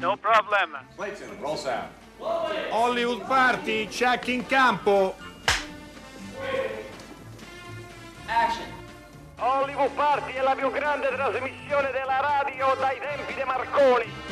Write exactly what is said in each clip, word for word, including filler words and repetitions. No problem. Roll sound. Hollywood Party, check in campo. Action. Hollywood Party è la più grande trasmissione della radio dai tempi di Marconi.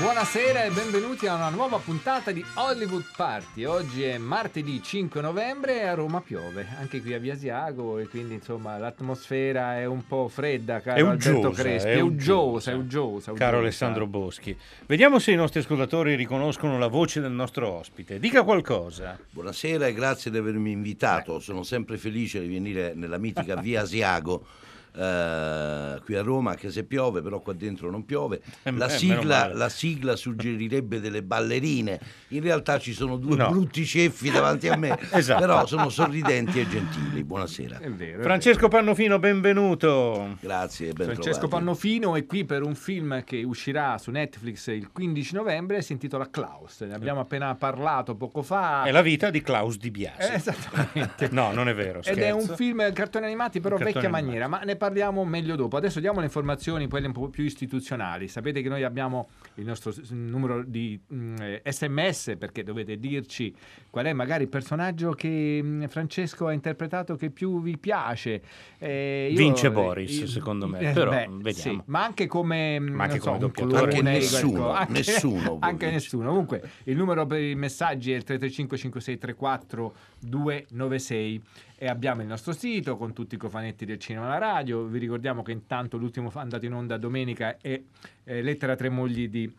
Buonasera e benvenuti a una nuova puntata di Hollywood Party. Oggi è martedì cinque novembre e a Roma piove, anche qui a Via Asiago, e quindi insomma l'atmosfera è un po' fredda, caro è uggiosa, Alberto Crespi, è uggiosa, è uggiosa, è uggiosa, caro uggiosa. Alessandro Boschi. Vediamo se i nostri ascoltatori riconoscono la voce del nostro ospite. Dica qualcosa. Buonasera e grazie di avermi invitato. Beh. Sono sempre felice di venire nella mitica Via Asiago. Uh, qui a Roma, anche se piove, però qua dentro non piove. La sigla, la sigla suggerirebbe delle ballerine. In realtà ci sono due no. brutti ceffi davanti a me, esatto. Però sono sorridenti e gentili. Buonasera. È vero, è Francesco vero. Pannofino, benvenuto. Grazie, ben Francesco trovati. Pannofino è qui per un film che uscirà su Netflix il quindici novembre. Si intitola Klaus. Ne abbiamo appena parlato poco fa. È la vita di Klaus di Biasi. Eh, esattamente. No, non è vero. Scherzo. Ed è un film cartoni animati, però cartoni vecchia animati. maniera. Ma ne parliamo meglio dopo. Adesso diamo le informazioni, quelle un po' più istituzionali. Sapete che noi abbiamo il nostro numero di mh, sms, perché dovete dirci qual è magari il personaggio che mh, Francesco ha interpretato che più vi piace. Eh, io, Vince eh, Boris, io, secondo me. Eh, Però beh, vediamo. Sì. Ma anche come, ma anche so, come doppiatore. Anche nessuno. Anche nessuno. Anche nessuno. Comunque il numero per i messaggi è il tre tre cinque cinque sei tre quattro due nove sei. E abbiamo il nostro sito con tutti i cofanetti del cinema e la radio. Vi ricordiamo che intanto l'ultimo andato in onda domenica è eh, Lettera a tre mogli di...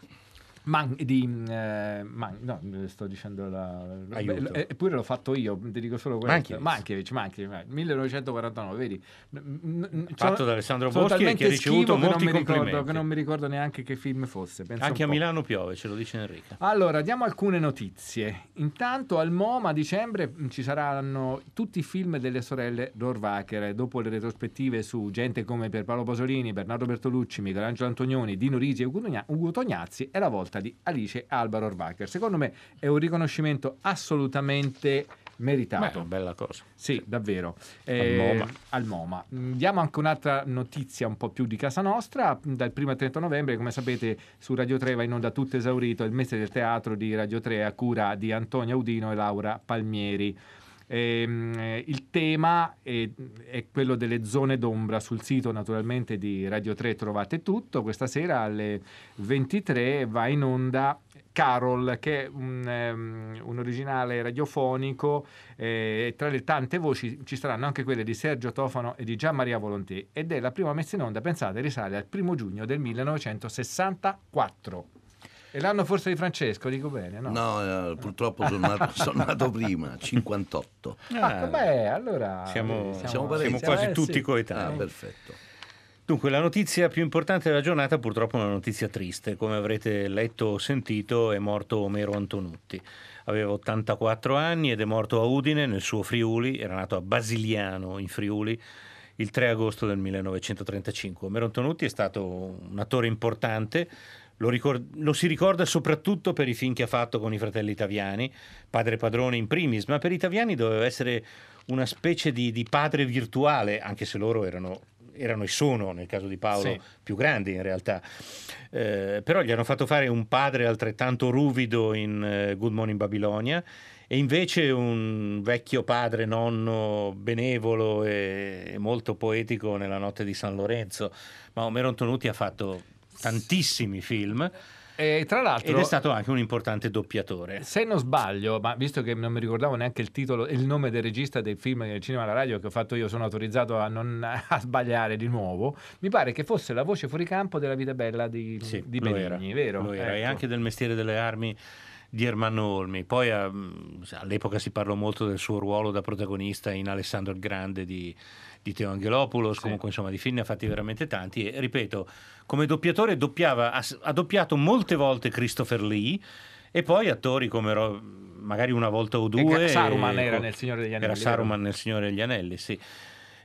Man, di, eh, man, no, sto dicendo la... Aiuto. Beh, eppure l'ho fatto io, ti dico solo questo. Mankiewicz, Mankiewicz, millenovecentoquarantanove, vedi? Sono, fatto da Alessandro Boschi, che ha ricevuto molti che complimenti. Ricordo, che non mi ricordo neanche che film fosse. Penso anche a Milano piove, ce lo dice Enrica. Allora, diamo alcune notizie. Intanto al MoMA a dicembre ci saranno tutti i film delle sorelle Rohrwacher, dopo le retrospettive su gente come Pierpaolo Pasolini, Bernardo Bertolucci, Michelangelo Antonioni, Dino Risi e Ugo Tognazzi, e la volta di Alice Alba Rohrwacher. Secondo me è un riconoscimento assolutamente meritato. Beh, è una bella cosa. Sì, davvero. Eh, al MoMA. Al MoMA. Diamo anche un'altra notizia un po' più di casa nostra. Dal primo al trenta novembre, come sapete, su Radio tre va in onda Tutto Esaurito, il mese del teatro di Radio tre, a cura di Antonio Udino e Laura Palmieri. Eh, il tema è, è quello delle zone d'ombra. Sul sito naturalmente di Radio tre trovate tutto. Questa sera alle ventitré va in onda Carol, che è un, um, un originale radiofonico, eh, e tra le tante voci ci saranno anche quelle di Sergio Tofano e di Gianmaria Volonté, ed è la prima messa in onda, pensate, risale al primo giugno del millenovecentosessantaquattro. E l'anno forse di Francesco, dico bene, no? No, no, purtroppo sono nato, sono nato prima, cinquantotto. Ah, ah, beh, allora... Siamo, siamo, siamo, siamo quasi eh, tutti sì. coetanei. Ah, perfetto. Dunque, la notizia più importante della giornata, purtroppo è una notizia triste. Come avrete letto o sentito, è morto Omero Antonutti. Aveva ottantaquattro anni ed è morto a Udine, nel suo Friuli. Era nato a Basiliano, in Friuli, il tre agosto del millenovecentotrentacinque. Omero Antonutti è stato un attore importante. Lo, ricord- lo si ricorda soprattutto per i film che ha fatto con i fratelli Taviani, Padre Padrone in primis, ma per i Taviani doveva essere una specie di, di padre virtuale, anche se loro erano, erano e sono, nel caso di Paolo, sì. più grandi in realtà. Eh, però gli hanno fatto fare un padre altrettanto ruvido in eh, Good Morning Babilonia, e invece un vecchio padre, nonno, benevolo e, e molto poetico nella Notte di San Lorenzo. Ma Omero Antonutti ha fatto... tantissimi film, e tra l'altro ed è stato anche un importante doppiatore, se non sbaglio, ma visto che non mi ricordavo neanche il titolo e il nome del regista del film del cinema alla radio che ho fatto io, sono autorizzato a non a sbagliare di nuovo. Mi pare che fosse la voce fuoricampo della Vita Bella di, sì, di Benigni, vero? Lo era. Ecco. E anche del Mestiere delle Armi di Ermanno Olmi. Poi a, all'epoca si parlò molto del suo ruolo da protagonista in Alessandro il Grande di, di Teo Angelopoulos, sì. Comunque insomma di film ne ha fatti veramente tanti, e ripeto, come doppiatore doppiava, ha, ha doppiato molte volte Christopher Lee, e poi attori come Ro, magari una volta o due, e Saruman e, era nel Signore degli Anelli, era Saruman nel Signore degli Anelli, sì.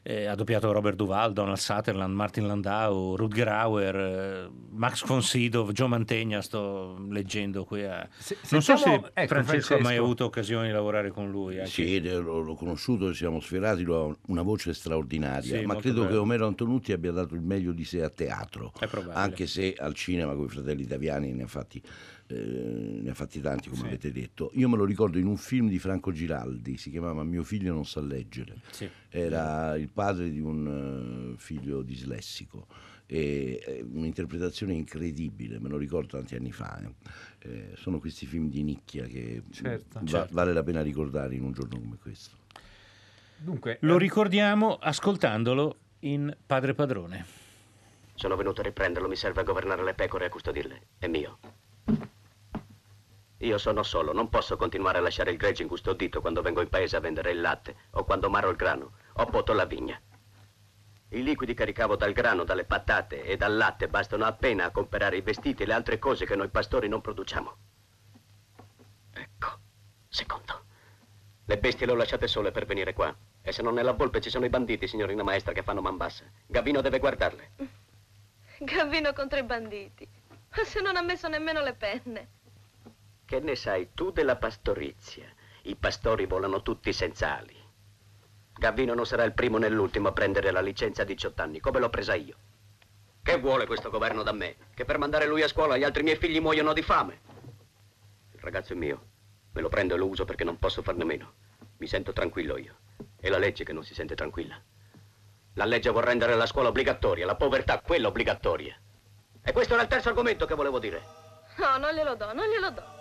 eh, ha doppiato Robert Duvall, Donald Sutherland, Martin Landau, Rutger Hauer, eh, Max von Sydow, Joe Mantegna. Sto leggendo qui a... se, non so se ecco, Francesco, Francesco ha mai avuto occasione di lavorare con lui anche. Sì, l'ho conosciuto, siamo sferati, ha una voce straordinaria, sì, ma credo bello. che Omero Antonutti abbia dato il meglio di sé a teatro, anche se al cinema con i fratelli Taviani ne ha fatti eh, ne ha fatti tanti, come sì. avete detto. Io me lo ricordo in un film di Franco Giraldi, si chiamava Mio figlio non sa leggere, sì. era il padre di un figlio dislessico, e un'interpretazione incredibile, me lo ricordo tanti anni fa. Eh, sono questi film di nicchia che certo, va, certo. vale la pena ricordare in un giorno come questo. Dunque, lo ehm... ricordiamo ascoltandolo in Padre Padrone. Sono venuto a riprenderlo, mi serve a governare le pecore e a custodirle. È mio. Io sono solo, non posso continuare a lasciare il gregge incustodito quando vengo in paese a vendere il latte o quando maro il grano o poto la vigna. I liquidi che ricavo dal grano, dalle patate e dal latte bastano appena a comprare i vestiti e le altre cose che noi pastori non produciamo. Ecco, secondo. Le bestie le ho lasciate sole per venire qua. E se non è la volpe ci sono i banditi, signorina maestra, che fanno man bassa. Gavino deve guardarle. Gavino contro i banditi. Ma se non ha messo nemmeno le penne. Che ne sai tu della pastorizia? I pastori volano tutti senza ali. Gavino non sarà il primo né l'ultimo a prendere la licenza a diciotto anni, come l'ho presa io. Che vuole questo governo da me? Che per mandare lui a scuola gli altri miei figli muoiono di fame. Il ragazzo è mio, me lo prendo e lo uso perché non posso farne meno. Mi sento tranquillo io. È la legge che non si sente tranquilla. La legge vuol rendere la scuola obbligatoria, la povertà quella obbligatoria. E questo era il terzo argomento che volevo dire. No, non glielo do, non glielo do.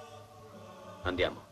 Andiamo.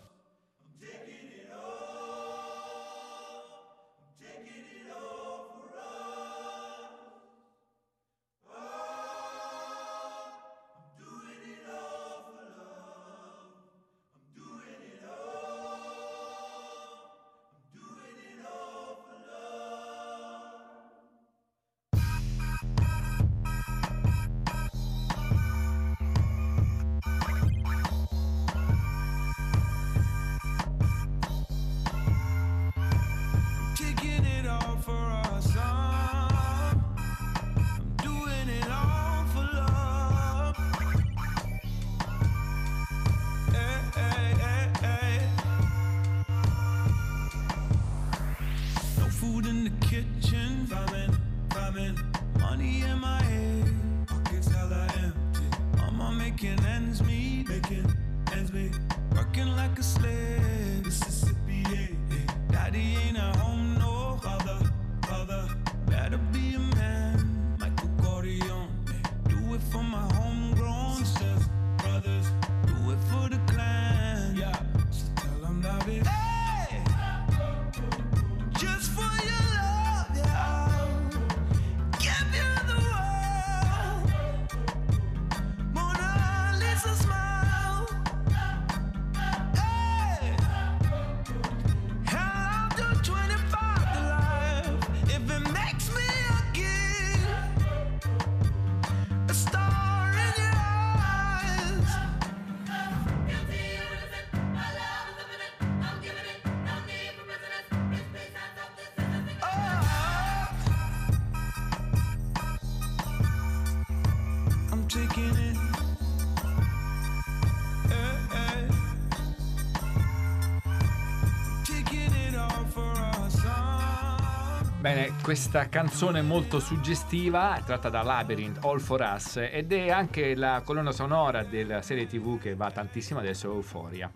Bene, questa canzone molto suggestiva è tratta da Labyrinth, All For Us, ed è anche la colonna sonora della serie tv che va tantissimo adesso, Euphoria.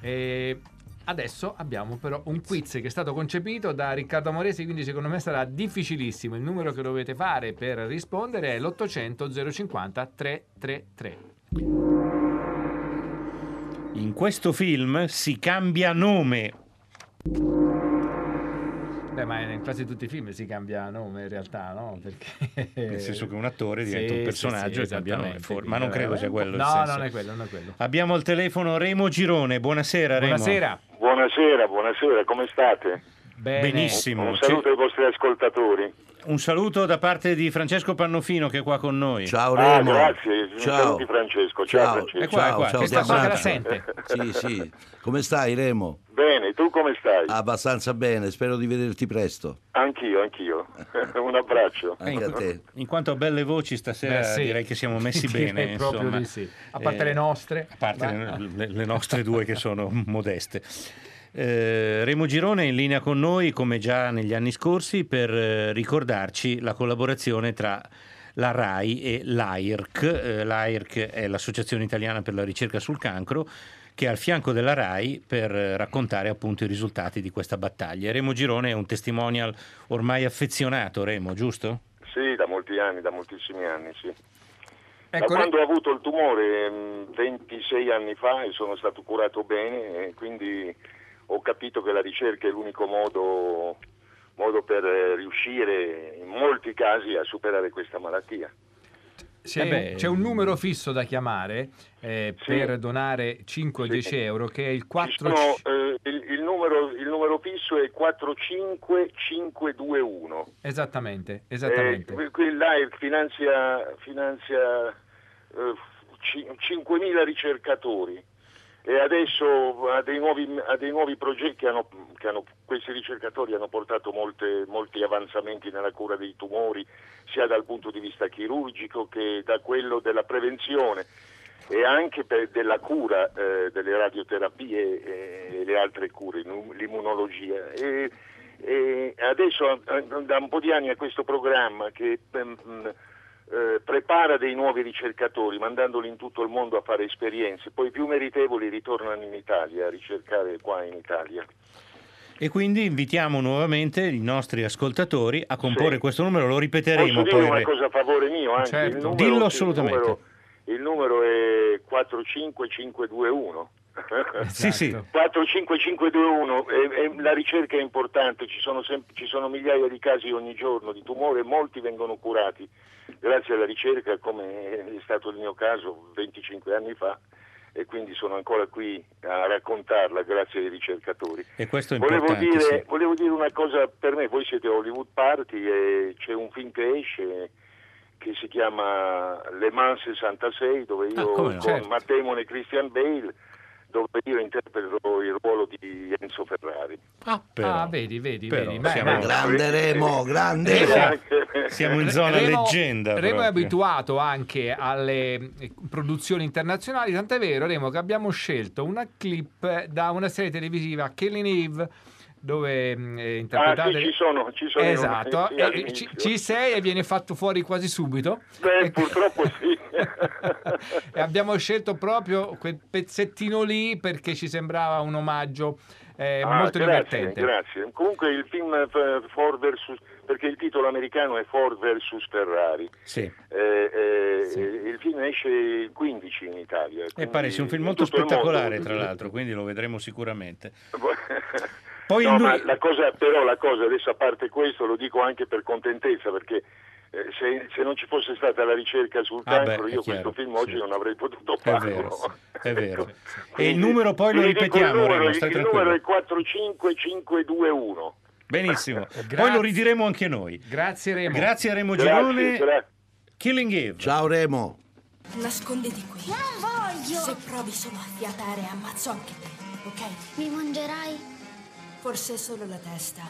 E adesso abbiamo però un quiz che è stato concepito da Riccardo Amoresi, quindi secondo me sarà difficilissimo. Il numero che dovete fare per rispondere è l'ottocento zero cinquanta trecentotrentatré. In questo film si cambia nome. Beh, ma in quasi tutti i film si cambia nome in realtà, no? Perché... nel senso che un attore diventa sì, un personaggio sì, sì, e cambia nome, ma non credo sia quello no, il senso. No, non è quello, non è quello. Abbiamo al telefono Remo Girone, buonasera Remo. Buonasera. Buonasera, buonasera, come state? Bene. Benissimo. Un saluto ai vostri ascoltatori. Un saluto da parte di Francesco Pannofino che è qua con noi. Ciao Remo. Ah, grazie, ciao. Saluti Francesco. Ciao, ciao Francesco. È qua, ciao, è qua. Ciao, che sta qua che la sente. Sì, sì. Come stai Remo? Bene, tu come stai? Abbastanza bene, spero di vederti presto. Anch'io, anch'io. Un abbraccio. Anche a te. In quanto a belle voci stasera, beh, sì, direi che siamo messi bene. Proprio di sì. A parte eh, le nostre. A parte ma... le, le nostre due che sono modeste. Eh, Remo Girone è in linea con noi come già negli anni scorsi per eh, ricordarci la collaborazione tra la RAI e l'AIRC. eh, L'AIRC è l'Associazione Italiana per la Ricerca sul Cancro, che è al fianco della RAI per eh, raccontare appunto i risultati di questa battaglia. Remo Girone è un testimonial ormai affezionato, Remo, giusto? Sì, da molti anni, da moltissimi anni, sì. Da quando ho avuto il tumore ventisei anni fa e sono stato curato bene, e quindi ho capito che la ricerca è l'unico modo, modo per riuscire in molti casi a superare questa malattia. C'è, eh c'è un numero fisso da chiamare eh, sì, per donare cinque o dieci sì, euro, che è il quattro... Sono, eh, il, il, numero, il numero fisso è quattro cinque cinque due uno. Esattamente, esattamente. Eh, qui l'AIRC finanzia, finanzia eh, cinquemila ricercatori. E adesso ha dei nuovi, ha dei nuovi progetti che hanno, che hanno, questi ricercatori hanno portato molte, molti avanzamenti nella cura dei tumori, sia dal punto di vista chirurgico che da quello della prevenzione e anche per, della cura eh, delle radioterapie e, e le altre cure, l'immunologia. E, e adesso da un po' di anni a questo programma che mh, Eh, prepara dei nuovi ricercatori mandandoli in tutto il mondo a fare esperienze, poi i più meritevoli ritornano in Italia a ricercare qua in Italia. E quindi invitiamo nuovamente i nostri ascoltatori a comporre sì, questo numero, lo ripeteremo. Posso dire poi una re... cosa a favore mio anche? Certo. Il numero, dillo assolutamente. Il numero, il numero è quattro cinque cinque due uno. Esatto. Sì, sì. quattro cinque cinque due uno, e, e la ricerca è importante, ci sono, sem- ci sono migliaia di casi ogni giorno di tumore, molti vengono curati grazie alla ricerca, come è stato il mio caso venticinque anni fa, e quindi sono ancora qui a raccontarla grazie ai ricercatori. E questo è importante. Volevo dire, sì, volevo dire una cosa per me, voi siete Hollywood Party e c'è un film che esce che si chiama Le Mans sessantasei, dove io ah, come no, con certo, Matt Damon e Christian Bale, dove io interpreto il ruolo di Enzo Ferrari. Ah, però, ah vedi, vedi, però, vedi. Beh, siamo... Grande Remo, grande! Siamo, siamo in zona Remo, leggenda. Remo proprio è abituato anche alle produzioni internazionali, tant'è vero, Remo, che abbiamo scelto una clip da una serie televisiva, Killing Eve, dove eh, interpretate... Ah, ci sono, ci sono. Esatto, eh, ci, ci sei e viene fatto fuori quasi subito. Beh, purtroppo sì. E abbiamo scelto proprio quel pezzettino lì perché ci sembrava un omaggio eh, ah, molto grazie, divertente. Grazie. Comunque il film Ford versus, perché il titolo americano è Ford versus Ferrari. Sì. Eh, eh, sì. Il film esce il quindici in Italia. E pare sia un film molto spettacolare, mondo, tra l'altro, quindi lo vedremo sicuramente. Poi no, lui... ma la cosa, però la cosa, adesso a parte questo, lo dico anche per contentezza, perché eh, se, se non ci fosse stata la ricerca sul ah cancro, io chiaro, questo film oggi sì, non avrei potuto farlo. È vero, è vero. Ecco. Quindi, e il numero poi lo ripetiamo, il numero, Remo, stai il numero è quattro cinque cinque due uno. Benissimo, poi lo ridiremo anche noi. Grazie Remo. Grazie Remo Girone. Gra- Killing Eve. Ciao Remo. Nasconditi qui. Non voglio. Se provi solo a fiatare, ammazzo anche te, ok? Mi mangerai? Forse solo la testa.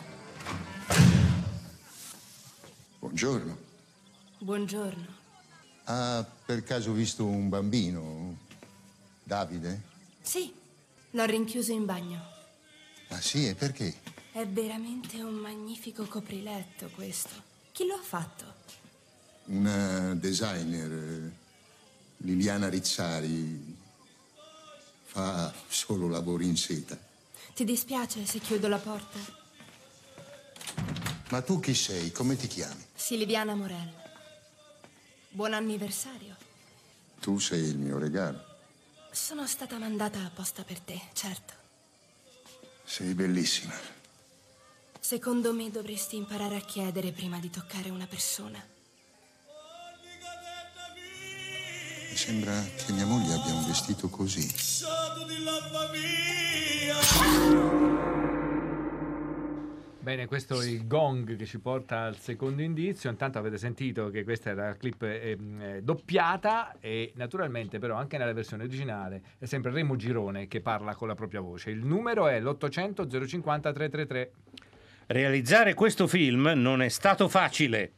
Buongiorno. Buongiorno. Ha per caso visto un bambino? Davide? Sì, l'ho rinchiuso in bagno. Ah sì, e perché? È veramente un magnifico copriletto questo. Chi lo ha fatto? Una designer, Liliana Rizzari. Fa solo lavori in seta. Ti dispiace se chiudo la porta? Ma tu chi sei? Come ti chiami? Silviana Morel. Buon anniversario. Tu sei il mio regalo. Sono stata mandata apposta per te, certo. Sei bellissima. Secondo me dovresti imparare a chiedere prima di toccare una persona. Mi sembra che mia moglie abbia un vestito così. Bene, questo è il gong che ci porta al secondo indizio. Intanto avete sentito che questa era la clip eh, doppiata e naturalmente però anche nella versione originale è sempre Remo Girone che parla con la propria voce. Il numero è l'ottocento zero cinquanta trecentotrentatré. Realizzare questo film non è stato facile.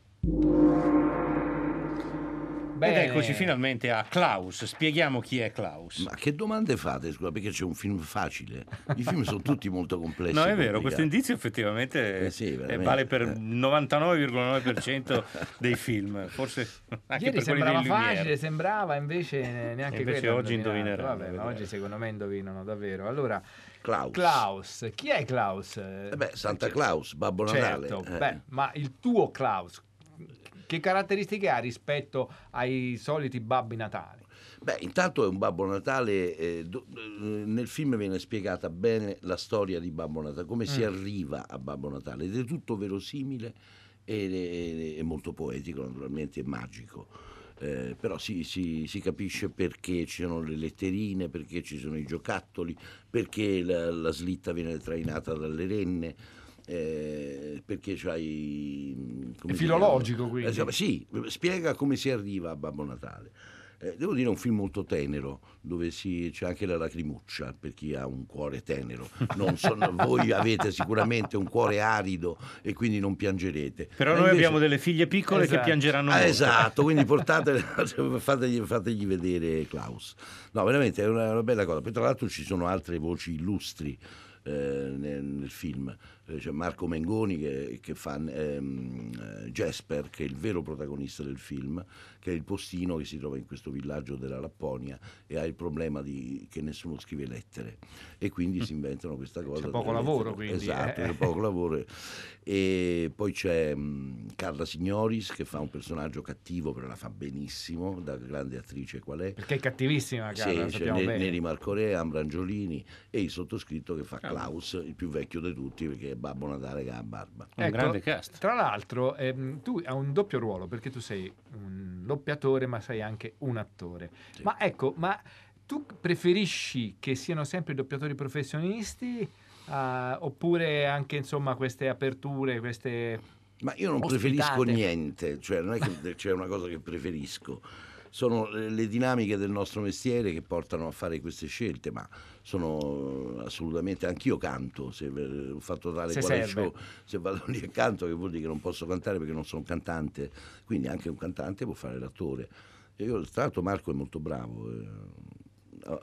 Bene. Ed eccoci finalmente a Klaus. Spieghiamo chi è Klaus. Ma che domande fate, scusa, perché c'è un film facile? I film sono tutti molto complessi. No, è vero, complicati. Questo indizio effettivamente eh sì, vale per il novantanove virgola nove per cento dei film. Forse anche ieri per sembrava facile, sembrava invece neanche e invece oggi indovineranno. Vabbè, ma oggi secondo me indovinano davvero. Allora Klaus. Klaus. Chi è Klaus? Eh beh, Santa Claus, Babbo Natale. Certo. Eh. Beh, ma il tuo Klaus, che caratteristiche ha rispetto ai soliti Babbi Natale? Beh, intanto è un Babbo Natale, eh, do, nel film viene spiegata bene la storia di Babbo Natale, come mm. si arriva a Babbo Natale, ed è tutto verosimile e, e, e molto poetico, naturalmente, e magico. Eh, però si, si, si capisce perché ci sono le letterine, perché ci sono i giocattoli, perché la, la slitta viene trainata dalle renne. Eh, perché c'hai è filologico, quindi eh, sì, spiega come si arriva a Babbo Natale. Eh, devo dire, è un film molto tenero, dove si, c'è anche la lacrimuccia per chi ha un cuore tenero. Non sono, voi avete sicuramente un cuore arido e quindi non piangerete. Però Ma noi invece... abbiamo delle figlie piccole, esatto, che piangeranno ah, molto. Esatto, quindi portate, fategli, fategli vedere Klaus. No, veramente è una, una bella cosa. Poi tra l'altro ci sono altre voci illustri Eh, nel, nel film. Eh, c'è Marco Mengoni che, che fa ehm, Jesper, che è il vero protagonista del film, che è il postino che si trova in questo villaggio della Lapponia e ha il problema di, che nessuno scrive lettere e quindi si inventano questa cosa. C'è poco lavoro, quindi, esatto, eh. c'è poco lavoro. E poi c'è mh, Carla Signoris che fa un personaggio cattivo, però la fa benissimo, da grande attrice qual è, perché è cattivissima Carla, sì, c'è ne, Neri Marcorea, Ambrangiolini e il sottoscritto che fa ah. Klaus, il più vecchio di tutti, perché è Babbo Natale che ha barba. È un ecco, grande cast. Tra l'altro, ehm, tu hai un doppio ruolo, perché tu sei un doppiatore, ma sei anche un attore. Sì. Ma ecco, ma tu preferisci che siano sempre doppiatori professionisti, eh, oppure anche, insomma, queste aperture, queste... Ma io non ospitate. preferisco niente, cioè non è che c'è una cosa che preferisco. Sono le dinamiche del nostro mestiere che portano a fare queste scelte, ma sono assolutamente... Anch'io canto, se ho fatto tale quale show, se vado lì e canto, che vuol dire che non posso cantare perché non sono cantante, quindi anche un cantante può fare l'attore. E io, tra l'altro, Marco è molto bravo,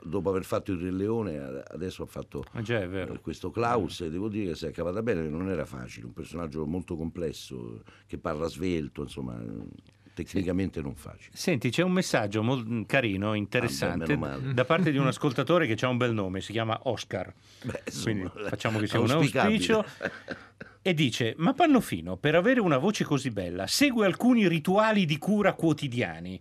dopo aver fatto il Re Leone adesso ha fatto ah, già, è vero. questo Klaus, e devo dire che si è cavata bene, non era facile, un personaggio molto complesso che parla svelto, insomma... tecnicamente non facile. Senti, c'è un messaggio molto carino, interessante, ah, beh, da parte di un ascoltatore che ha un bel nome, si chiama Oscar. Beh, insomma, quindi facciamo che sia un auspicio. E dice: ma Pannofino, per avere una voce così bella, segue alcuni rituali di cura quotidiani?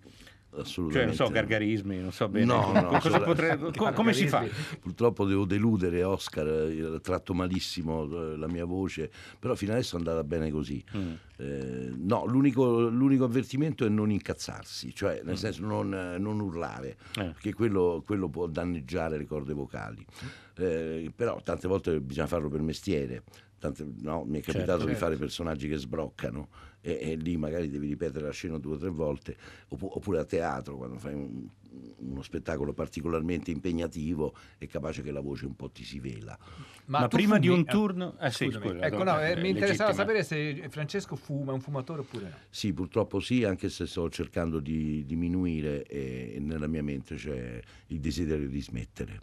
Assolutamente. Cioè, non so, gargarismi, non so bene. No, no, cosa so, potrei... come si fa? Purtroppo devo deludere Oscar, tratto malissimo la mia voce, però fino adesso è andata bene così. Mm. Eh, no, l'unico, l'unico avvertimento è non incazzarsi, cioè nel mm. senso non, non urlare, eh. perché quello, quello può danneggiare le corde vocali. Eh, però tante volte bisogna farlo per mestiere. Tante, no, mi è capitato certo, di certo. fare personaggi che sbroccano e, e lì magari devi ripetere la scena due o tre volte, oppure a teatro quando fai un, uno spettacolo particolarmente impegnativo è capace che la voce un po' ti si vela. Ma, Ma prima fumi... di un turno ah, sì, scusa, ecco, no, eh, mi interessava sapere se Francesco fuma, è un fumatore oppure no. Sì, purtroppo sì, anche se sto cercando di diminuire e, e nella mia mente c'è il desiderio di smettere.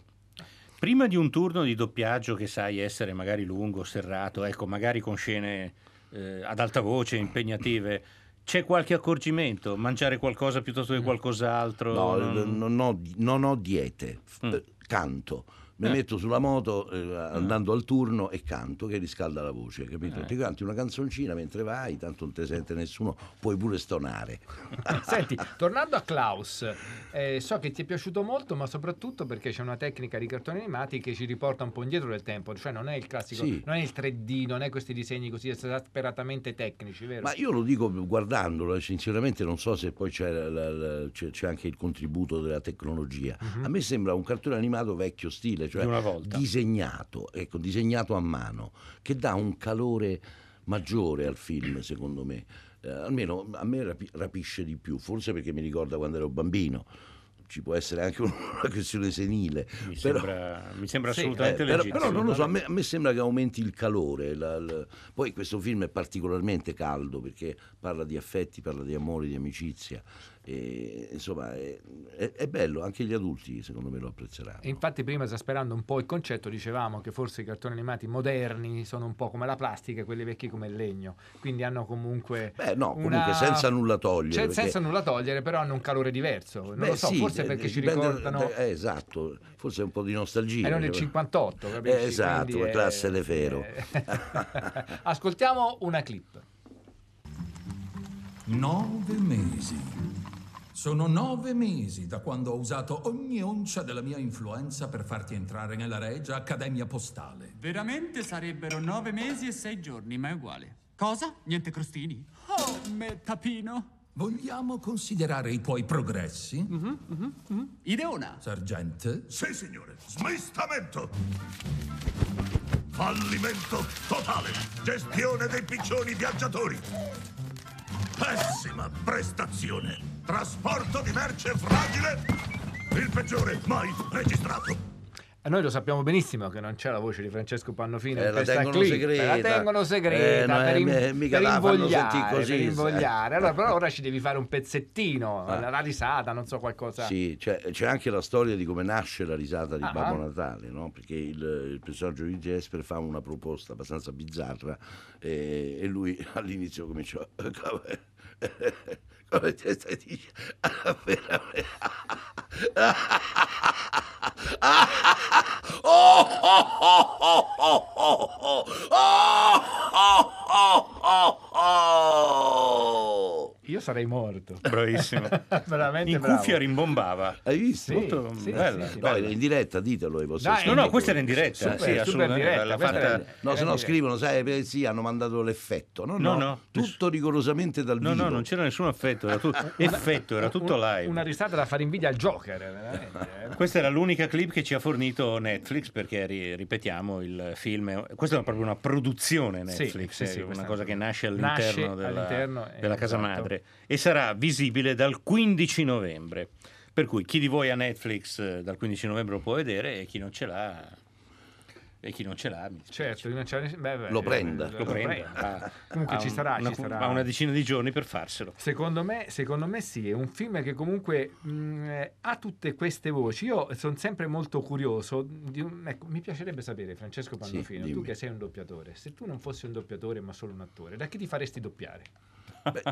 Prima di un turno di doppiaggio che sai essere magari lungo, serrato, ecco, magari con scene eh, ad alta voce, impegnative, c'è qualche accorgimento? Mangiare qualcosa piuttosto che qualcos'altro? No, non, non, ho, non ho diete, mm. canto. Mi eh. metto sulla moto eh, andando eh. al turno e canto, che riscalda la voce, capito? Eh. Ti canti una canzoncina mentre vai, tanto non ti sente nessuno, puoi pure stonare. Senti, tornando a Klaus, eh, so che ti è piaciuto molto, ma soprattutto perché c'è una tecnica di cartoni animati che ci riporta un po' indietro del tempo, cioè non è il classico, sì. non è il tre D, non è questi disegni così esasperatamente tecnici, vero? Ma io lo dico guardandolo, sinceramente non so se poi c'è, la, la, c'è, c'è anche il contributo della tecnologia. Uh-huh. A me sembra un cartone animato vecchio stile, recente, cioè disegnato, ecco, disegnato a mano, che dà un calore maggiore al film, secondo me. Eh, almeno a me rapi- rapisce di più, forse perché mi ricorda quando ero bambino. Ci può essere anche una questione senile, mi però, sembra, mi sembra sì, assolutamente eh, legittimo. Però, però non lo so, a me, a me sembra che aumenti il calore. La, la... Poi questo film è particolarmente caldo perché parla di affetti, parla di amore, di amicizia. E, insomma, è, è, è bello, anche gli adulti secondo me lo apprezzeranno. E infatti prima, esasperando un po' il concetto, dicevamo che forse i cartoni animati moderni sono un po' come la plastica, quelli vecchi come il legno, quindi hanno comunque beh no, una... comunque senza nulla togliere, cioè, perché... senza nulla togliere, però hanno un calore diverso, non beh, lo so, sì, forse eh, perché ci ricordano eh, esatto, forse un po' di nostalgia, e non il cinquantotto, capisci? Eh, esatto, la classe Lefero. eh... Ascoltiamo una clip. Nove mesi. Sono nove mesi da quando ho usato ogni oncia della mia influenza per farti entrare nella Regia Accademia Postale. Veramente sarebbero nove mesi e sei giorni, ma è uguale. Cosa? Niente crostini? Oh, me tapino. Vogliamo considerare i tuoi progressi? Mm-hmm, mm-hmm, mm-hmm. Ideona. Sergente? Sì, signore. Smistamento. Fallimento totale. Gestione dei piccioni viaggiatori. Pessima prestazione. Trasporto di merce fragile, il peggiore mai registrato. Noi lo sappiamo benissimo che non c'è la voce di Francesco Pannofino, eh, in questa clip, la tengono segreta, eh, per, in, eh, mica per, invogliare, così, per invogliare. Eh. Allora, però ora ci devi fare un pezzettino, ah. la, la risata, non so, qualcosa. Sì, c'è, c'è anche la storia di come nasce la risata di ah. Babbo Natale, no? Perché il, il personaggio di Jesper fa una proposta abbastanza bizzarra e, e lui all'inizio cominciò come te stai dicendo? Io sarei morto. Bravissimo. Veramente in bravo. Cuffia rimbombava. Hai visto? Sì, molto sì, bella. Sì, sì, no, era in diretta, ditelo ai vostri Dai, no, no, questa era in diretta. Super, sì, assolutamente. Diretta, la fatta... era... No, se no scrivono, sai, sì, hanno mandato l'effetto. No, no, no, no. Tutto rigorosamente dal vivo. No, no, non c'era nessun effetto, era tutto effetto, era tutto live. Una risata da fare invidia al Joker, veramente. Questa era l'unica clip che ci ha fornito Netflix, perché ri- ripetiamo, il film è... questa è proprio una produzione Netflix, sì, sì, sì, una cosa che nasce all'interno nasce della, all'interno della casa esatto. madre. E sarà visibile dal quindici novembre, per cui chi di voi ha Netflix dal quindici novembre lo può vedere, e chi non ce l'ha e chi non ce l'ha mi certo, non ce l'ha, beh, beh, lo prenda, lo, lo prenda. prenda. Comunque ha ci, un, sarà, una, ci sarà ha una decina di giorni per farselo, secondo me, secondo me sì, è un film che comunque mh, ha tutte queste voci. Io sono sempre molto curioso di un, ecco, mi piacerebbe sapere, Francesco Pannofino, sì, tu che sei un doppiatore, se tu non fossi un doppiatore ma solo un attore, da chi ti faresti doppiare? Beh,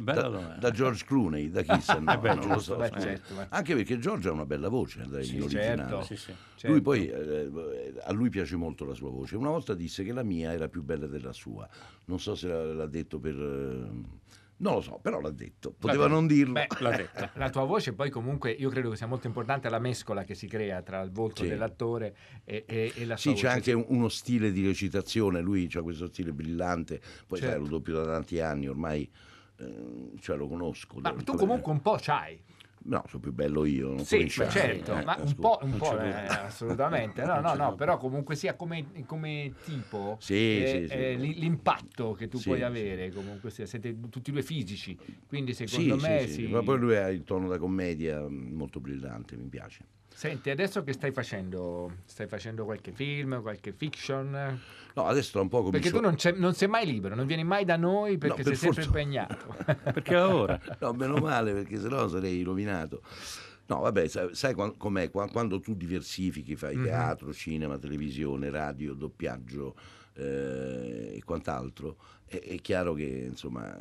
bella da, da George Clooney, da chi se no, beh, non lo so, beh, certo, beh. Anche perché George ha una bella voce, dai, sì, l'originale. Certo, sì, sì, certo. Lui poi eh, a lui piace molto la sua voce. Una volta disse che la mia era più bella della sua, non so se l'ha, l'ha detto per eh, non lo so, però l'ha detto, poteva non dirlo. Beh, l'ha detto. La tua voce poi comunque io credo che sia molto importante la mescola che si crea tra il volto sì. dell'attore e, e, e la sua sì, voce. Sì, c'è anche uno stile di recitazione, lui ha questo stile brillante, poi certo. sai, lo doppio da tanti anni, ormai eh, cioè lo conosco. Ma tu comunque un po' c'hai. No, sono più bello io, non sì, ma certo, eh, ma un po', un po' eh, assolutamente. No, no, no, però comunque sia come, come tipo sì, eh, sì, eh, sì. l'impatto che tu sì, puoi avere, sì. comunque sia, siete tutti e due fisici, quindi secondo sì, me sì, sì. sì. Ma poi lui ha il tono da commedia molto brillante, mi piace. Senti, adesso che stai facendo? Stai facendo qualche film, qualche fiction? No, adesso tra un po' comincio... Perché tu non, c'è, non sei mai libero, non vieni mai da noi perché no, per sei forza... sempre impegnato. Perché ora? No, meno male, perché sennò sarei rovinato. No, vabbè, sai, sai com'è? Quando tu diversifichi, fai mm-hmm. teatro, cinema, televisione, radio, doppiaggio eh, e quant'altro, è, è chiaro che, insomma...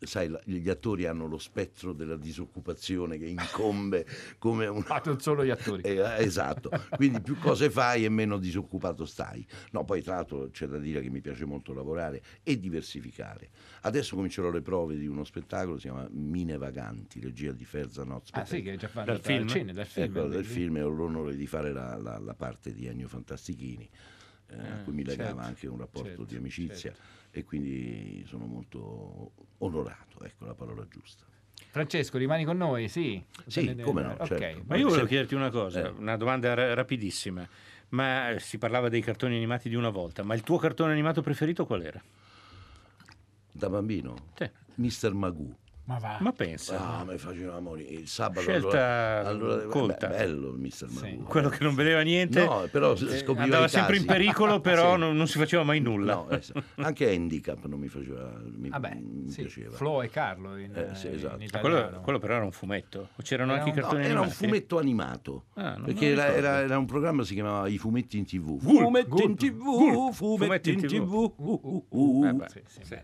sai, gli attori hanno lo spettro della disoccupazione che incombe come un... Ma non solo gli attori. Eh, esatto, quindi più cose fai e meno disoccupato stai. No, poi tra l'altro c'è da dire che mi piace molto lavorare e diversificare. Adesso comincerò le prove di uno spettacolo, si chiama Mine Vaganti, regia di Ferzanozzi. Ah sì, che hai già fatto dal film? Cine, dal film, ecco, del film, e ho l'onore di fare la, la, la parte di Ennio Fantastichini, eh, ah, a cui mi certo, legava anche un rapporto certo, di amicizia. Certo. E quindi sono molto onorato, ecco la parola giusta. Francesco, rimani con noi? Sì, sì, come no, certo. Okay. Ma io volevo chiederti una cosa, eh. una domanda ra- rapidissima. Ma si parlava dei cartoni animati di una volta, ma il tuo cartone animato preferito qual era? Da bambino? Sì. mister Magoo. Ma va. Ma pensa. Ah, mi faceva morire. Il sabato scelta allora, allora beh, bello il mister Magoo. Sì. Quello che non vedeva niente. No, però scopriva andava sempre in pericolo, però sì. non, non si faceva mai nulla. No, esatto. Anche Handicap non mi faceva mi, ah beh, mi sì. piaceva. Flo e Carlo in, eh, sì, esatto. in italiano. Quello, quello però era un fumetto. O c'erano era anche un, i cartoni no, animati. Era un fumetto animato. Ah, non perché non era, era, era un programma che si chiamava I fumetti in TV. Fumetti in TV, fumetti in TV.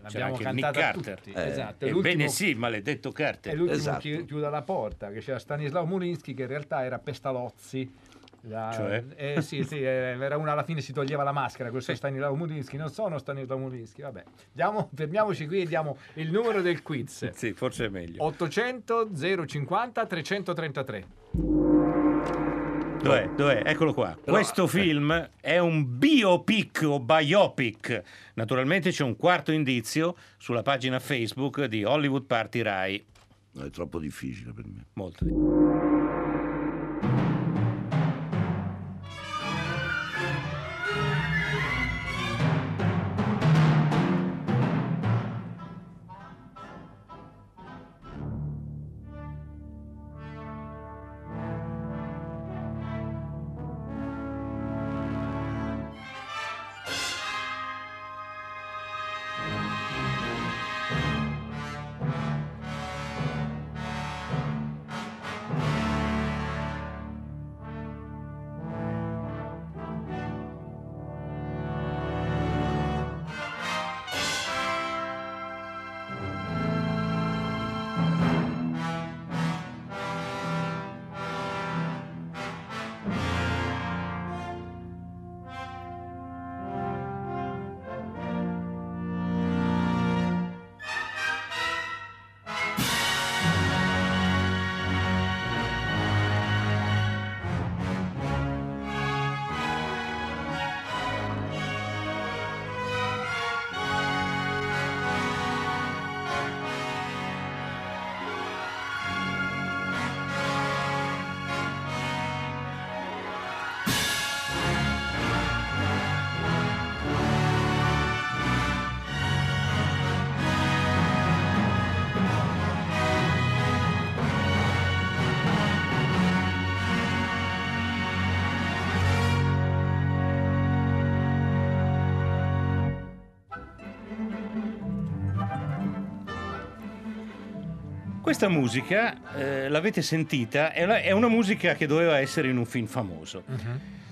L'abbiamo cantata tutti. Esatto, ebbene sì, ma detto Carter. E l'ultimo esatto. chi, chiude la porta, che c'era Stanislao Murinski, che in realtà era Pestalozzi. La, cioè? eh, sì, sì, era uno alla fine si toglieva la maschera, questo è Stanislao Murinski, non sono Stanislao Murinski, vabbè. Diamo, fermiamoci qui e diamo il numero del quiz. Sì, forse è meglio. ottocento zero cinquanta trecentotrentatré. Dov'è? Dov'è? Eccolo qua. Però, questo eh. film è un biopic o biopic. Naturalmente c'è un quarto indizio sulla pagina Facebook di Hollywood Party Rai. No, è troppo difficile per me. Molto difficile. Questa musica, eh, l'avete sentita, è una, è una musica che doveva essere in un film famoso, uh-huh.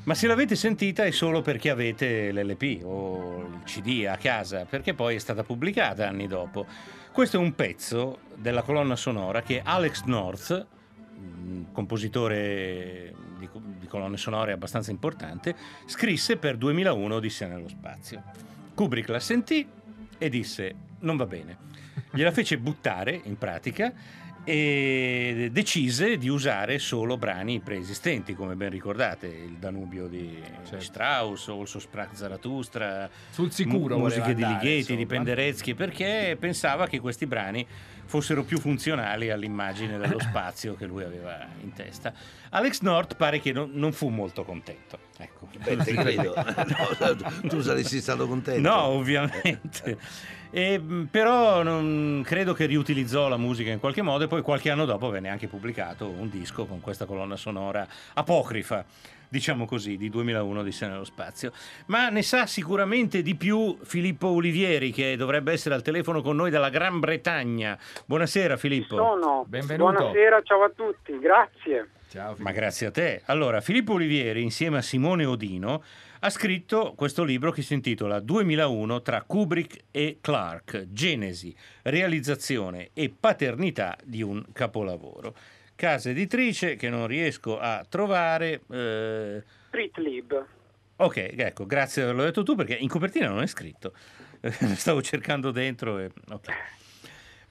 ma se l'avete sentita è solo perché avete l'L P o il C D a casa, perché poi è stata pubblicata anni dopo. Questo è un pezzo della colonna sonora che Alex North, compositore di, di colonne sonore abbastanza importante, scrisse per duemilauno Odissea nello spazio. Kubrick la sentì e disse non va bene. Gliela fece buttare in pratica e decise di usare solo brani preesistenti, come ben ricordate, il Danubio di certo. Strauss, Also Sprach Zarathustra, sul sicuro mu- musiche andare, di Ligeti, insomma. Di Penderecki, perché pensava che questi brani fossero più funzionali all'immagine dello spazio che lui aveva in testa. Alex North pare che non, non fu molto contento. Ecco. Beh, te credo. No, tu saresti stato contento? No, ovviamente. E, però non credo che riutilizzò la musica in qualche modo e poi qualche anno dopo venne anche pubblicato un disco con questa colonna sonora apocrifa, diciamo così, di duemilauno Odissea nello spazio. Ma ne sa sicuramente di più Filippo Ulivieri, che dovrebbe essere al telefono con noi dalla Gran Bretagna. Buonasera Filippo. Sono. Benvenuto. Buonasera, ciao a tutti, grazie. Ciao, ma grazie a te. Allora, Filippo Ulivieri insieme a Simone Odino ha scritto questo libro che si intitola duemilauno tra Kubrick e Clarke, genesi, realizzazione e paternità di un capolavoro. Casa editrice che non riesco a trovare. Eh... Streetlib. Ok, ecco, grazie per averlo detto tu, perché in copertina non è scritto. Stavo cercando dentro e... Okay.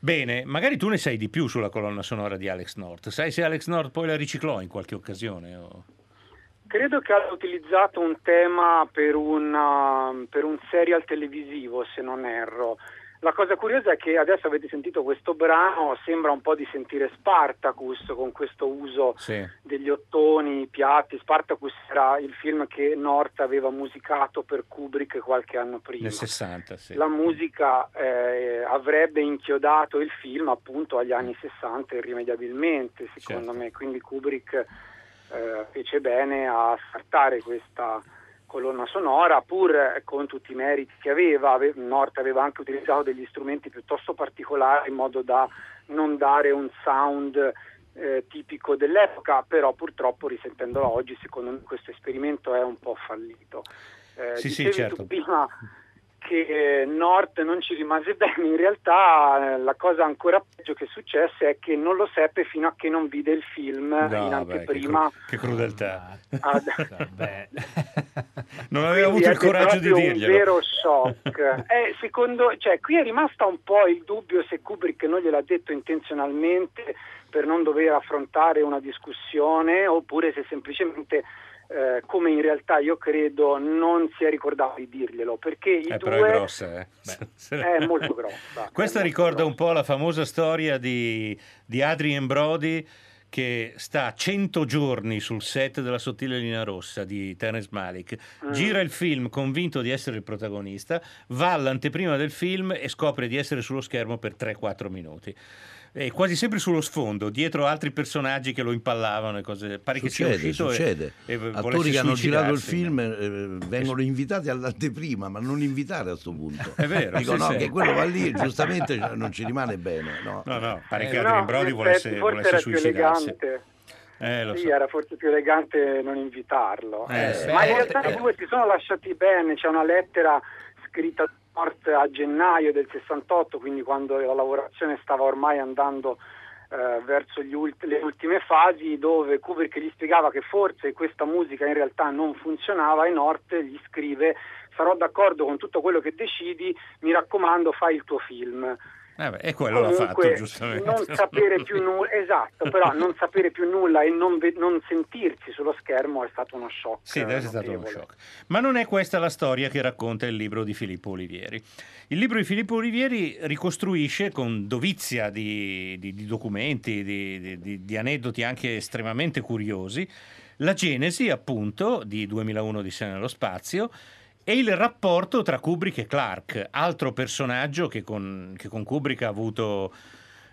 Bene, magari tu ne sai di più sulla colonna sonora di Alex North. Sai se Alex North poi la riciclò in qualche occasione? O... Credo che abbia utilizzato un tema per, una, per un serial televisivo, se non erro. La cosa curiosa è che adesso avete sentito questo brano, sembra un po' di sentire Spartacus con questo uso sì. degli ottoni piatti. Spartacus era il film che North aveva musicato per Kubrick qualche anno prima. Nel sessanta, sì. La musica eh, avrebbe inchiodato il film appunto agli anni sessanta irrimediabilmente, secondo certo. me. Quindi Kubrick eh, fece bene a scartare questa colonna sonora, pur con tutti i meriti che aveva. North aveva anche utilizzato degli strumenti piuttosto particolari in modo da non dare un sound eh, tipico dell'epoca, però purtroppo risentendola oggi secondo me questo esperimento è un po' fallito. Eh, sì, dicevi sì, certo. tu prima che North non ci rimase bene, in realtà la cosa ancora peggio che successe è che non lo seppe fino a che non vide il film no, in anteprima. Beh, che, cru- che crudeltà. Ad... non aveva avuto il coraggio di dirglielo. Un vero shock. Eh, secondo, cioè, qui è rimasto un po' il dubbio se Kubrick non gliel'ha detto intenzionalmente per non dover affrontare una discussione, oppure se semplicemente... Eh, come in realtà io credo non si è ricordato di dirglielo, perché i eh, due però è grossa, eh. Beh, è molto grossa. Questa ricorda grossa. un po' la famosa storia di, di Adrien Brody, che sta cento giorni sul set della Sottile linea rossa di Terrence Malick, gira il film convinto di essere il protagonista, va all'anteprima del film e scopre di essere sullo schermo per tre quattro minuti. E quasi sempre sullo sfondo, dietro altri personaggi che lo impallavano e cose. Pare succede, che sia uscito succede. E, e attori che hanno girato il film eh, vengono invitati all'anteprima, ma non invitare a questo punto. È vero. Dico no, sei. che quello va lì e giustamente non ci rimane bene. No, no, no pare eh, che Adrien no, Brody volesse, volesse suicidarsi. Eh, lo sì, so. Era forse più elegante non invitarlo. Eh, eh, ma in realtà i due si sono lasciati bene, c'è una lettera scritta a gennaio del sessantotto, quindi quando la lavorazione stava ormai andando eh, verso gli ult- le ultime fasi, dove Kubrick gli spiegava che forse questa musica in realtà non funzionava, e North gli scrive: sarò d'accordo con tutto quello che decidi, mi raccomando fai il tuo film. Eh beh, e quello comunque l'ha fatto, giustamente. Non sapere più nulla, esatto, però non sapere più nulla e non, ve- non sentirsi sullo schermo è stato uno shock. Sì, è stato uno shock. Ma non è questa la storia che racconta il libro di Filippo Ulivieri. Il libro di Filippo Ulivieri ricostruisce con dovizia di, di, di documenti, di, di, di aneddoti anche estremamente curiosi, la genesi appunto di duemilauno Odissea nello spazio, e il rapporto tra Kubrick e Clarke, altro personaggio che con, che con Kubrick ha avuto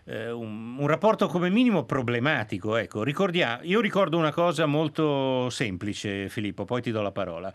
eh, un, un rapporto come minimo problematico. Ecco, ricordiamo, io ricordo una cosa molto semplice, Filippo, poi ti do la parola.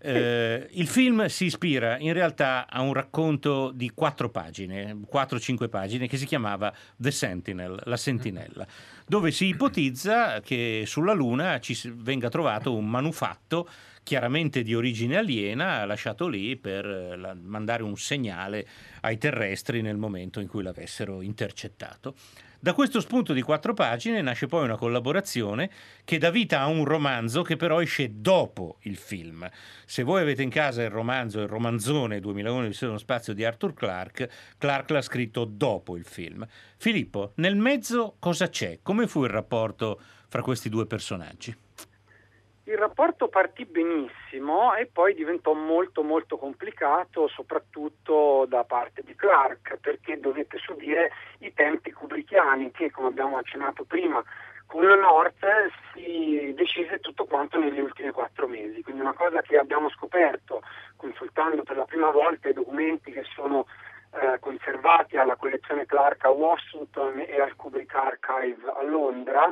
Eh, il film si ispira in realtà a un racconto di quattro pagine, quattro cinque pagine, che si chiamava The Sentinel, La Sentinella, dove si ipotizza che sulla Luna ci venga trovato un manufatto chiaramente di origine aliena, lasciato lì per mandare un segnale ai terrestri nel momento in cui l'avessero intercettato. Da questo spunto di quattro pagine nasce poi una collaborazione che dà vita a un romanzo che però esce dopo il film. Se voi avete in casa il romanzo, il romanzone duemilauno Odissea nello spazio di Arthur Clarke, Clarke l'ha scritto dopo il film. Filippo, nel mezzo cosa c'è? Come fu il rapporto fra questi due personaggi? Il rapporto partì benissimo e poi diventò molto molto complicato, soprattutto da parte di Clarke, perché dovette subire i tempi kubrickiani che, come abbiamo accennato prima, con North si decise tutto quanto negli ultimi quattro mesi. Quindi una cosa che abbiamo scoperto consultando per la prima volta i documenti che sono eh, conservati alla collezione Clarke a Washington e al Kubrick Archive a Londra.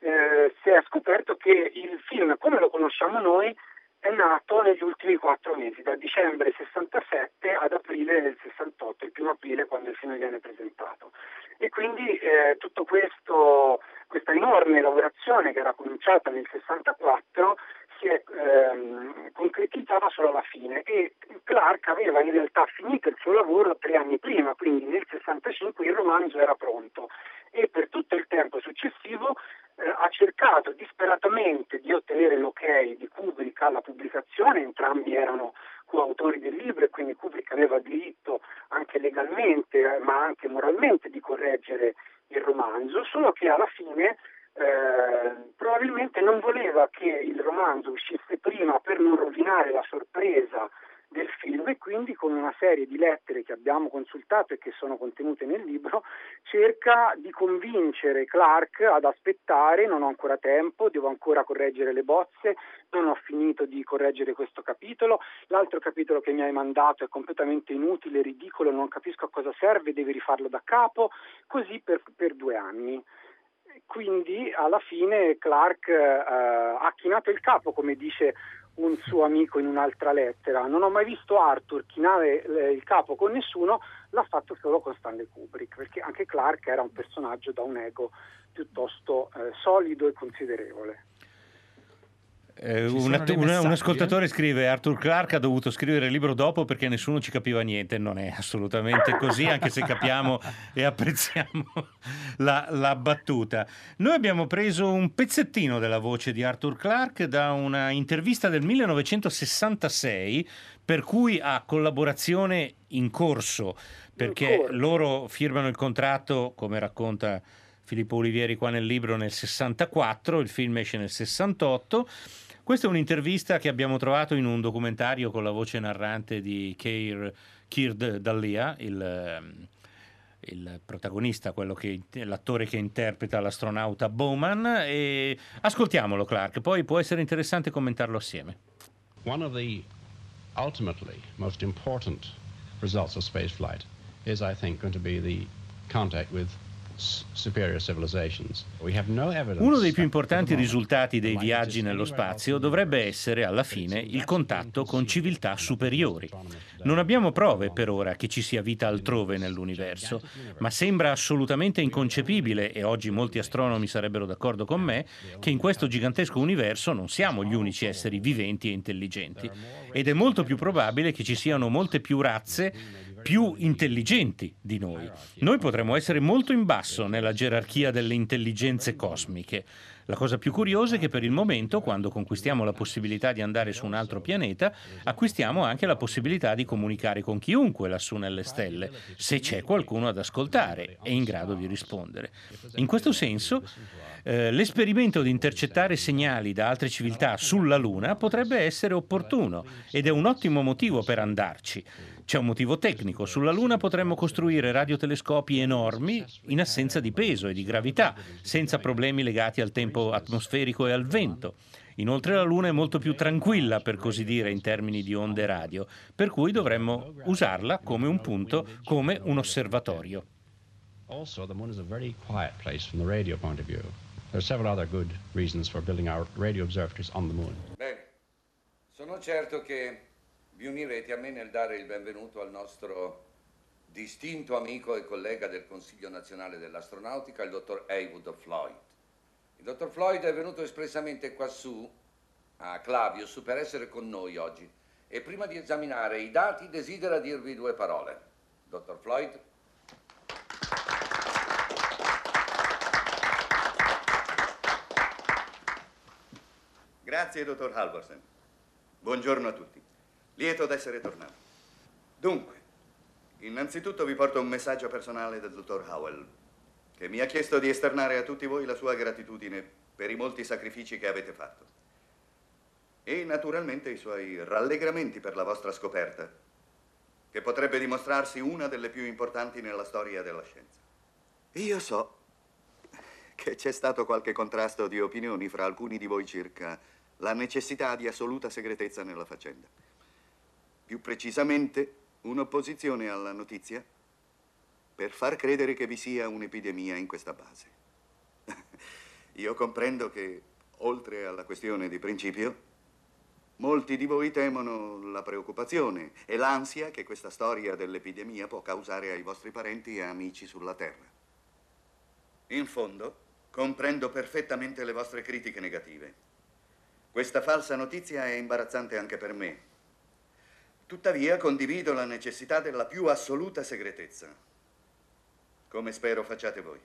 Eh, si è scoperto che il film come lo conosciamo noi è nato negli ultimi quattro mesi, da dicembre sessantasette ad aprile del sessantotto, il primo aprile quando il film viene presentato, e quindi eh, tutto questo questa enorme lavorazione che era cominciata nel sessantaquattro si è ehm, concretizzata solo alla fine, e Clarke aveva in realtà finito il suo lavoro tre anni prima, quindi nel sessantacinque il romanzo era pronto e per tutto il tempo successivo ha cercato disperatamente di ottenere l'ok di Kubrick alla pubblicazione. Entrambi erano coautori del libro e quindi Kubrick aveva diritto anche legalmente ma anche moralmente di correggere il romanzo, solo che alla fine eh, probabilmente non voleva che il romanzo uscisse prima per non rovinare la sorpresa del film e quindi con una serie di lettere che abbiamo consultato e che sono contenute nel libro cerca di convincere Clarke ad aspettare, non ho ancora tempo, devo ancora correggere le bozze, non ho finito di correggere questo capitolo, l'altro capitolo che mi hai mandato è completamente inutile, ridicolo, non capisco a cosa serve, devi rifarlo da capo, così per, per due anni. Quindi alla fine Clarke eh, ha chinato il capo, come dice un suo amico in un'altra lettera. Non ho mai visto Arthur chinare il capo con nessuno, l'ha fatto solo con Stanley Kubrick, perché anche Clarke era un personaggio da un ego piuttosto eh, solido e considerevole. Eh, un, att- un, un ascoltatore scrive: Arthur Clarke ha dovuto scrivere il libro dopo perché nessuno ci capiva niente. Non è assolutamente così, anche se capiamo e apprezziamo la, la battuta. Noi abbiamo preso un pezzettino della voce di Arthur Clarke da una intervista del millenovecentosessantasei, per cui ha collaborazione in corso, perché in corso. Loro firmano il contratto, come racconta Filippo Ulivieri qua nel libro, nel sessantaquattro, il film esce nel sessantotto. Questa è un'intervista che abbiamo trovato in un documentario con la voce narrante di Keir, Keir Dallia, il, il protagonista, quello che, l'attore che interpreta l'astronauta Bowman. E ascoltiamolo, Clarke, poi può essere interessante commentarlo assieme. One of the ultimately most important results of space flight is, I think, going to be the contact with superior civilizations. We have no evidence. Uno dei più importanti risultati dei viaggi nello spazio dovrebbe essere, alla fine, il contatto con civiltà superiori. Non abbiamo prove per ora che ci sia vita altrove nell'universo, ma sembra assolutamente inconcepibile, e oggi molti astronomi sarebbero d'accordo con me, che in questo gigantesco universo non siamo gli unici esseri viventi e intelligenti. Ed è molto più probabile che ci siano molte più razze più intelligenti di noi. Noi potremmo essere molto in basso nella gerarchia delle intelligenze cosmiche. La cosa più curiosa è che per il momento, quando conquistiamo la possibilità di andare su un altro pianeta, acquistiamo anche la possibilità di comunicare con chiunque lassù nelle stelle, se c'è qualcuno ad ascoltare e in grado di rispondere. In questo senso, eh, l'esperimento di intercettare segnali da altre civiltà sulla Luna potrebbe essere opportuno ed è un ottimo motivo per andarci. C'è un motivo tecnico. Sulla Luna potremmo costruire radiotelescopi enormi in assenza di peso e di gravità, senza problemi legati al tempo atmosferico e al vento. Inoltre la Luna è molto più tranquilla, per così dire, in termini di onde radio, per cui dovremmo usarla come un punto, come un osservatorio. Also the Moon is a very quiet place from the radio point of view. There are several other good reasons for building our radio observatories on the Moon. Bene. Sono certo che vi unirete a me nel dare il benvenuto al nostro distinto amico e collega del Consiglio Nazionale dell'Astronautica, il dottor Heywood Floyd. Il dottor Floyd è venuto espressamente quassù, a Clavius, per essere con noi oggi e prima di esaminare i dati desidera dirvi due parole. Dottor Floyd. Grazie, dottor Halvorsen. Buongiorno a tutti. Lieto d'essere tornato. Dunque, innanzitutto vi porto un messaggio personale del dottor Howell, che mi ha chiesto di esternare a tutti voi la sua gratitudine per i molti sacrifici che avete fatto e naturalmente i suoi rallegramenti per la vostra scoperta, che potrebbe dimostrarsi una delle più importanti nella storia della scienza. Io so che c'è stato qualche contrasto di opinioni fra alcuni di voi circa la necessità di assoluta segretezza nella faccenda. Più precisamente, un'opposizione alla notizia per far credere che vi sia un'epidemia in questa base. Io comprendo che, oltre alla questione di principio, molti di voi temono la preoccupazione e l'ansia che questa storia dell'epidemia può causare ai vostri parenti e amici sulla Terra. In fondo, comprendo perfettamente le vostre critiche negative. Questa falsa notizia è imbarazzante anche per me. Tuttavia, condivido la necessità della più assoluta segretezza, come spero facciate voi.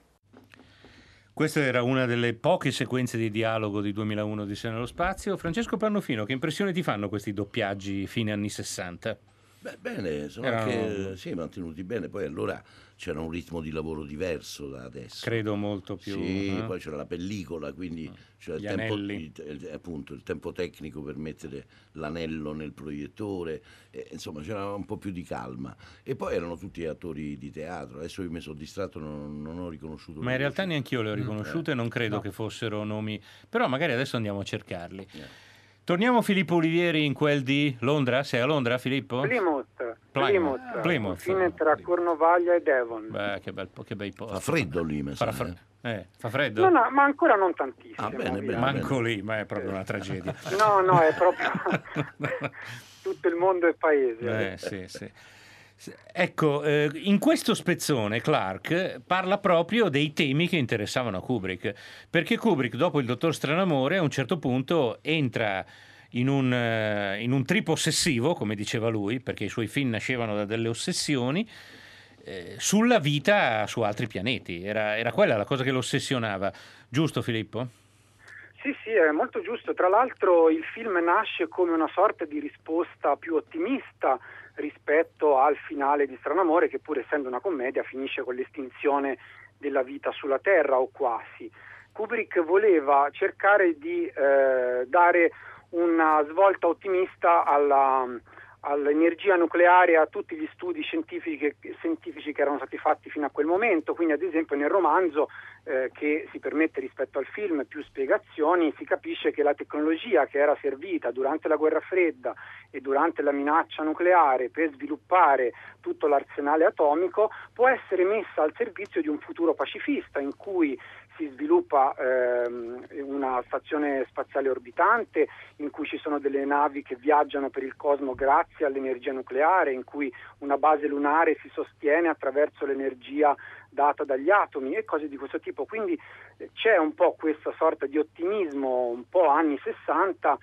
Questa era una delle poche sequenze di dialogo di duemilauno Odissea nello spazio. Francesco Pannofino, che impressione ti fanno questi doppiaggi fine anni sessanta? Beh, bene, sono Era... anche sì, mantenuti bene, poi allora c'era un ritmo di lavoro diverso da adesso. Credo molto più. Sì, uh-huh. Poi c'era la pellicola, quindi uh-huh. c'era il tempo, il, appunto, il tempo tecnico per mettere l'anello nel proiettore, e, insomma c'era un po' più di calma. E poi erano tutti attori di teatro, adesso io mi sono distratto, non, non ho riconosciuto. Ma in realtà c'è. Neanch'io le ho riconosciute, mm. non credo no. che fossero nomi, però magari adesso andiamo a cercarli. Yeah. Torniamo Filippo Ulivieri in quel di Londra. Sei a Londra, Filippo? Plymouth. Plymouth. Ah, Plymouth. Fine tra Cornovaglia e Devon. Beh, che bel, che bei posti. Fa freddo lì, mi sembra. Fra... Eh, fa freddo? No, no, ma ancora non tantissimo. Ah, bene, bene, Manco bene. lì, ma è proprio eh. una tragedia. No, no, è proprio tutto il mondo e paese. Eh, sì, sì. Ecco, eh, in questo spezzone Clarke parla proprio dei temi che interessavano a Kubrick, perché Kubrick dopo il Dottor Stranamore a un certo punto entra in un, eh, in un trip ossessivo, come diceva lui, perché i suoi film nascevano da delle ossessioni eh, sulla vita su altri pianeti. Era, era quella la cosa che lo ossessionava, giusto Filippo? Sì, sì, è molto giusto. Tra l'altro il film nasce come una sorta di risposta più ottimista rispetto al finale di Stranamore, che pur essendo una commedia finisce con l'estinzione della vita sulla Terra o quasi. Kubrick voleva cercare di eh, dare una svolta ottimista alla, all'energia nucleare, a tutti gli studi scientifici, scientifici che erano stati fatti fino a quel momento. Quindi ad esempio nel romanzo, eh, che si permette rispetto al film più spiegazioni, si capisce che la tecnologia che era servita durante la guerra fredda e durante la minaccia nucleare per sviluppare tutto l'arsenale atomico può essere messa al servizio di un futuro pacifista, in cui si sviluppa ehm, una stazione spaziale orbitante, in cui ci sono delle navi che viaggiano per il cosmo grazie all'energia nucleare, in cui una base lunare si sostiene attraverso l'energia data dagli atomi e cose di questo tipo. Quindi eh, c'è un po' questa sorta di ottimismo un po' anni sessanta,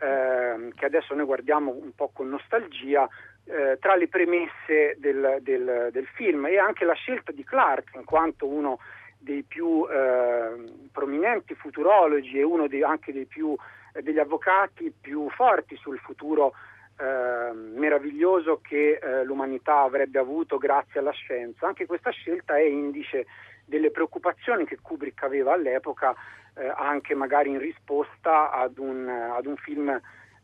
ehm, che adesso noi guardiamo un po' con nostalgia, eh, tra le premesse del, del, del film, e anche la scelta di Clarke in quanto uno dei più eh, prominenti futurologi e uno dei, anche dei più, eh, degli avvocati più forti sul futuro eh, meraviglioso che eh, l'umanità avrebbe avuto grazie alla scienza. Anche questa scelta è indice delle preoccupazioni che Kubrick aveva all'epoca, eh, anche magari in risposta ad un, ad un film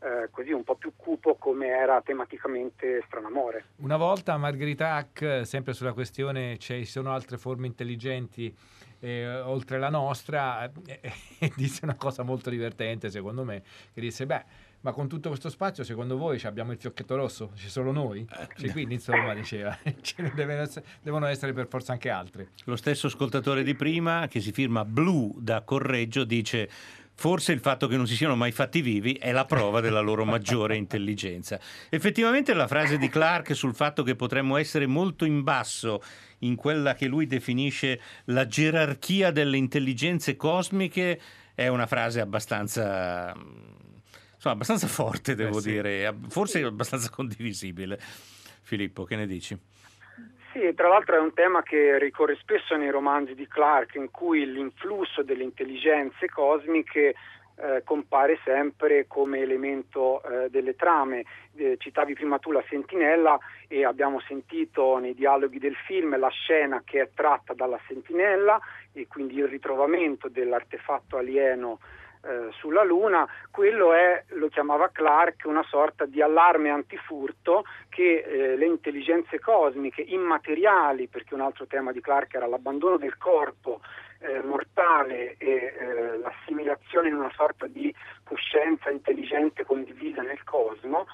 Eh, così un po' più cupo come era tematicamente Stranamore. Una volta Margherita Hack, sempre sulla questione ci sono altre forme intelligenti eh, oltre la nostra, eh, eh, disse una cosa molto divertente secondo me, che disse beh, ma con tutto questo spazio secondo voi abbiamo il fiocchetto rosso? C'è solo noi? Cioè, quindi insomma diceva ce ne devono essere per forza anche altri. Lo stesso ascoltatore di prima, che si firma Blu da Correggio, dice forse il fatto che non si siano mai fatti vivi è la prova della loro maggiore intelligenza. Effettivamente la frase di Clarke sul fatto che potremmo essere molto in basso in quella che lui definisce la gerarchia delle intelligenze cosmiche è una frase abbastanza, insomma, abbastanza forte, devo eh sì. dire, forse abbastanza condivisibile. Filippo, che ne dici? Sì, tra l'altro è un tema che ricorre spesso nei romanzi di Clarke, in cui l'influsso delle intelligenze cosmiche eh, compare sempre come elemento eh, delle trame. Eh, citavi prima tu La Sentinella e abbiamo sentito nei dialoghi del film la scena che è tratta dalla Sentinella e quindi il ritrovamento dell'artefatto alieno eh, sulla Luna. Quello è, lo chiamava Clarke, una sorta di allarme antifurto che eh, le intelligenze cosmiche immateriali, perché un altro tema di Clarke era l'abbandono del corpo eh, mortale e eh, l'assimilazione in una sorta di coscienza intelligente condivisa nel cosmo,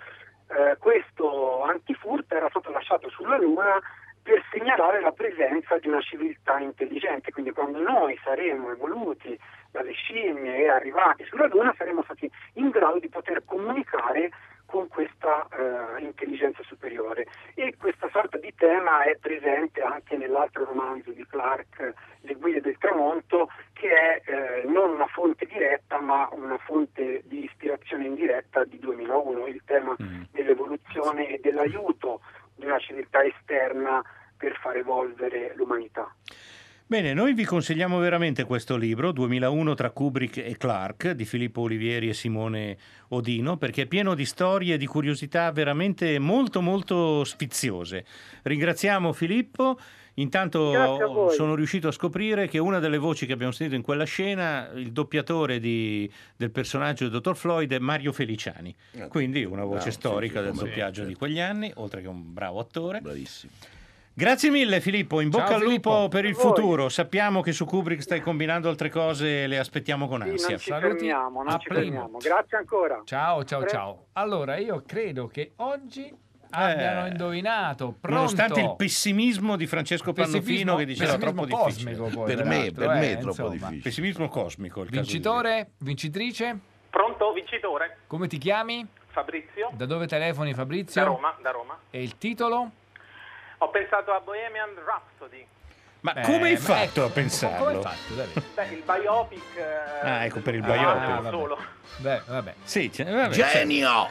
eh, questo antifurto era stato lasciato sulla Luna per segnalare la presenza di una civiltà intelligente. Quindi quando noi saremo evoluti dalle scimmie e arrivati sulla Luna saremo stati in grado di poter comunicare con questa eh, intelligenza superiore, e questa sorta di tema è presente anche nell'altro romanzo di Clarke, Le guide del tramonto, che è eh, non una fonte diretta ma una fonte di ispirazione indiretta di duemilauno, il tema mm. dell'evoluzione e dell'aiuto di una civiltà esterna per far evolvere l'umanità. Bene, noi vi consigliamo veramente questo libro, duemilauno tra Kubrick e Clarke, di Filippo Ulivieri e Simone Odino, perché è pieno di storie e di curiosità veramente molto molto sfiziose. Ringraziamo Filippo. Intanto sono riuscito a scoprire che una delle voci che abbiamo sentito in quella scena, il doppiatore di, del personaggio del dottor Floyd, è Mario Feliciani, quindi una voce bravo, storica sì, sì, del doppiaggio certo. di quegli anni, oltre che un bravo attore. Bravissimo. Grazie mille Filippo, in bocca Ciao, al lupo Filippo. Per il futuro. Sappiamo che su Kubrick stai combinando altre cose, le aspettiamo con ansia. Sì, non ci fermiamo, non ci fermiamo. Grazie ancora. Ciao, ciao, Pre- ciao. Allora, io credo che oggi abbiano indovinato. Pronto. Nonostante il pessimismo di Francesco Pannofino, che diceva troppo difficile poi, per me, per me eh, è troppo difficile. Pessimismo cosmico. Il vincitore, vincitrice? Pronto, vincitore. Come ti chiami? Fabrizio. Da dove telefoni, Fabrizio? Da Roma, da Roma. E il titolo? Ho pensato a Bohemian Rhapsody. Ma Beh, come hai fatto ecco, a pensarlo? Come hai fatto? Beh, il biopic. Eh... Ah, ecco per il biopic. Ah, vabbè. Solo. Beh, vabbè. Sì, vabbè. Genio!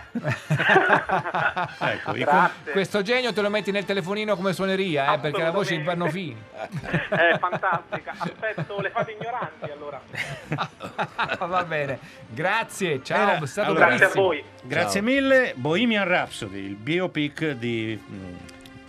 ecco, io... Questo genio te lo metti nel telefonino come suoneria, eh, perché la voce di Pannofino è fantastica. Aspetto le fate ignoranti, allora. Va bene. Grazie, ciao. Era... È stato allora, grazie a voi. Grazie ciao. mille. Bohemian Rhapsody, il biopic di. Mm.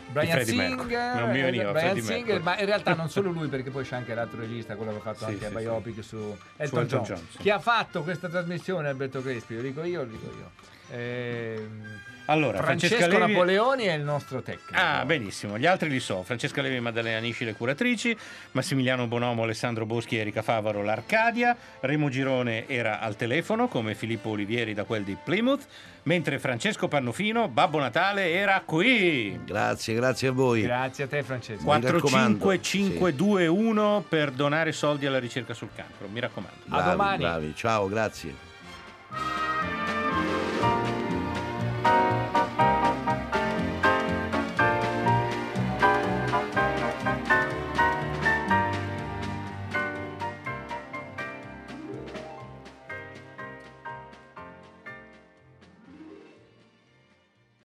Brian Singer, non mi veniva, Brian Singer, ma in realtà non solo lui, perché poi c'è anche l'altro regista, quello che ha fatto sì, anche sì, a biopic sì. su Elton, Elton John. Chi ha fatto questa trasmissione, Alberto Crespi? Lo dico io, lo dico io. Ehm... Allora, Francesco Francesca Levi... Napoleoni è il nostro tecnico. Ah, benissimo, gli altri li so. Francesca Levi, Maddalena Nisci, le curatrici, Massimiliano Bonomo, Alessandro Boschi, Erika Favaro, l'Arcadia. Remo Girone era al telefono, come Filippo Ulivieri da quel di Plymouth, mentre Francesco Pannofino, Babbo Natale, era qui. Grazie, grazie a voi. Grazie a te, Francesco. quattro cinque cinque due uno per donare soldi alla ricerca sul cancro, mi raccomando. Bravi, a domani. Bravi. Ciao, grazie.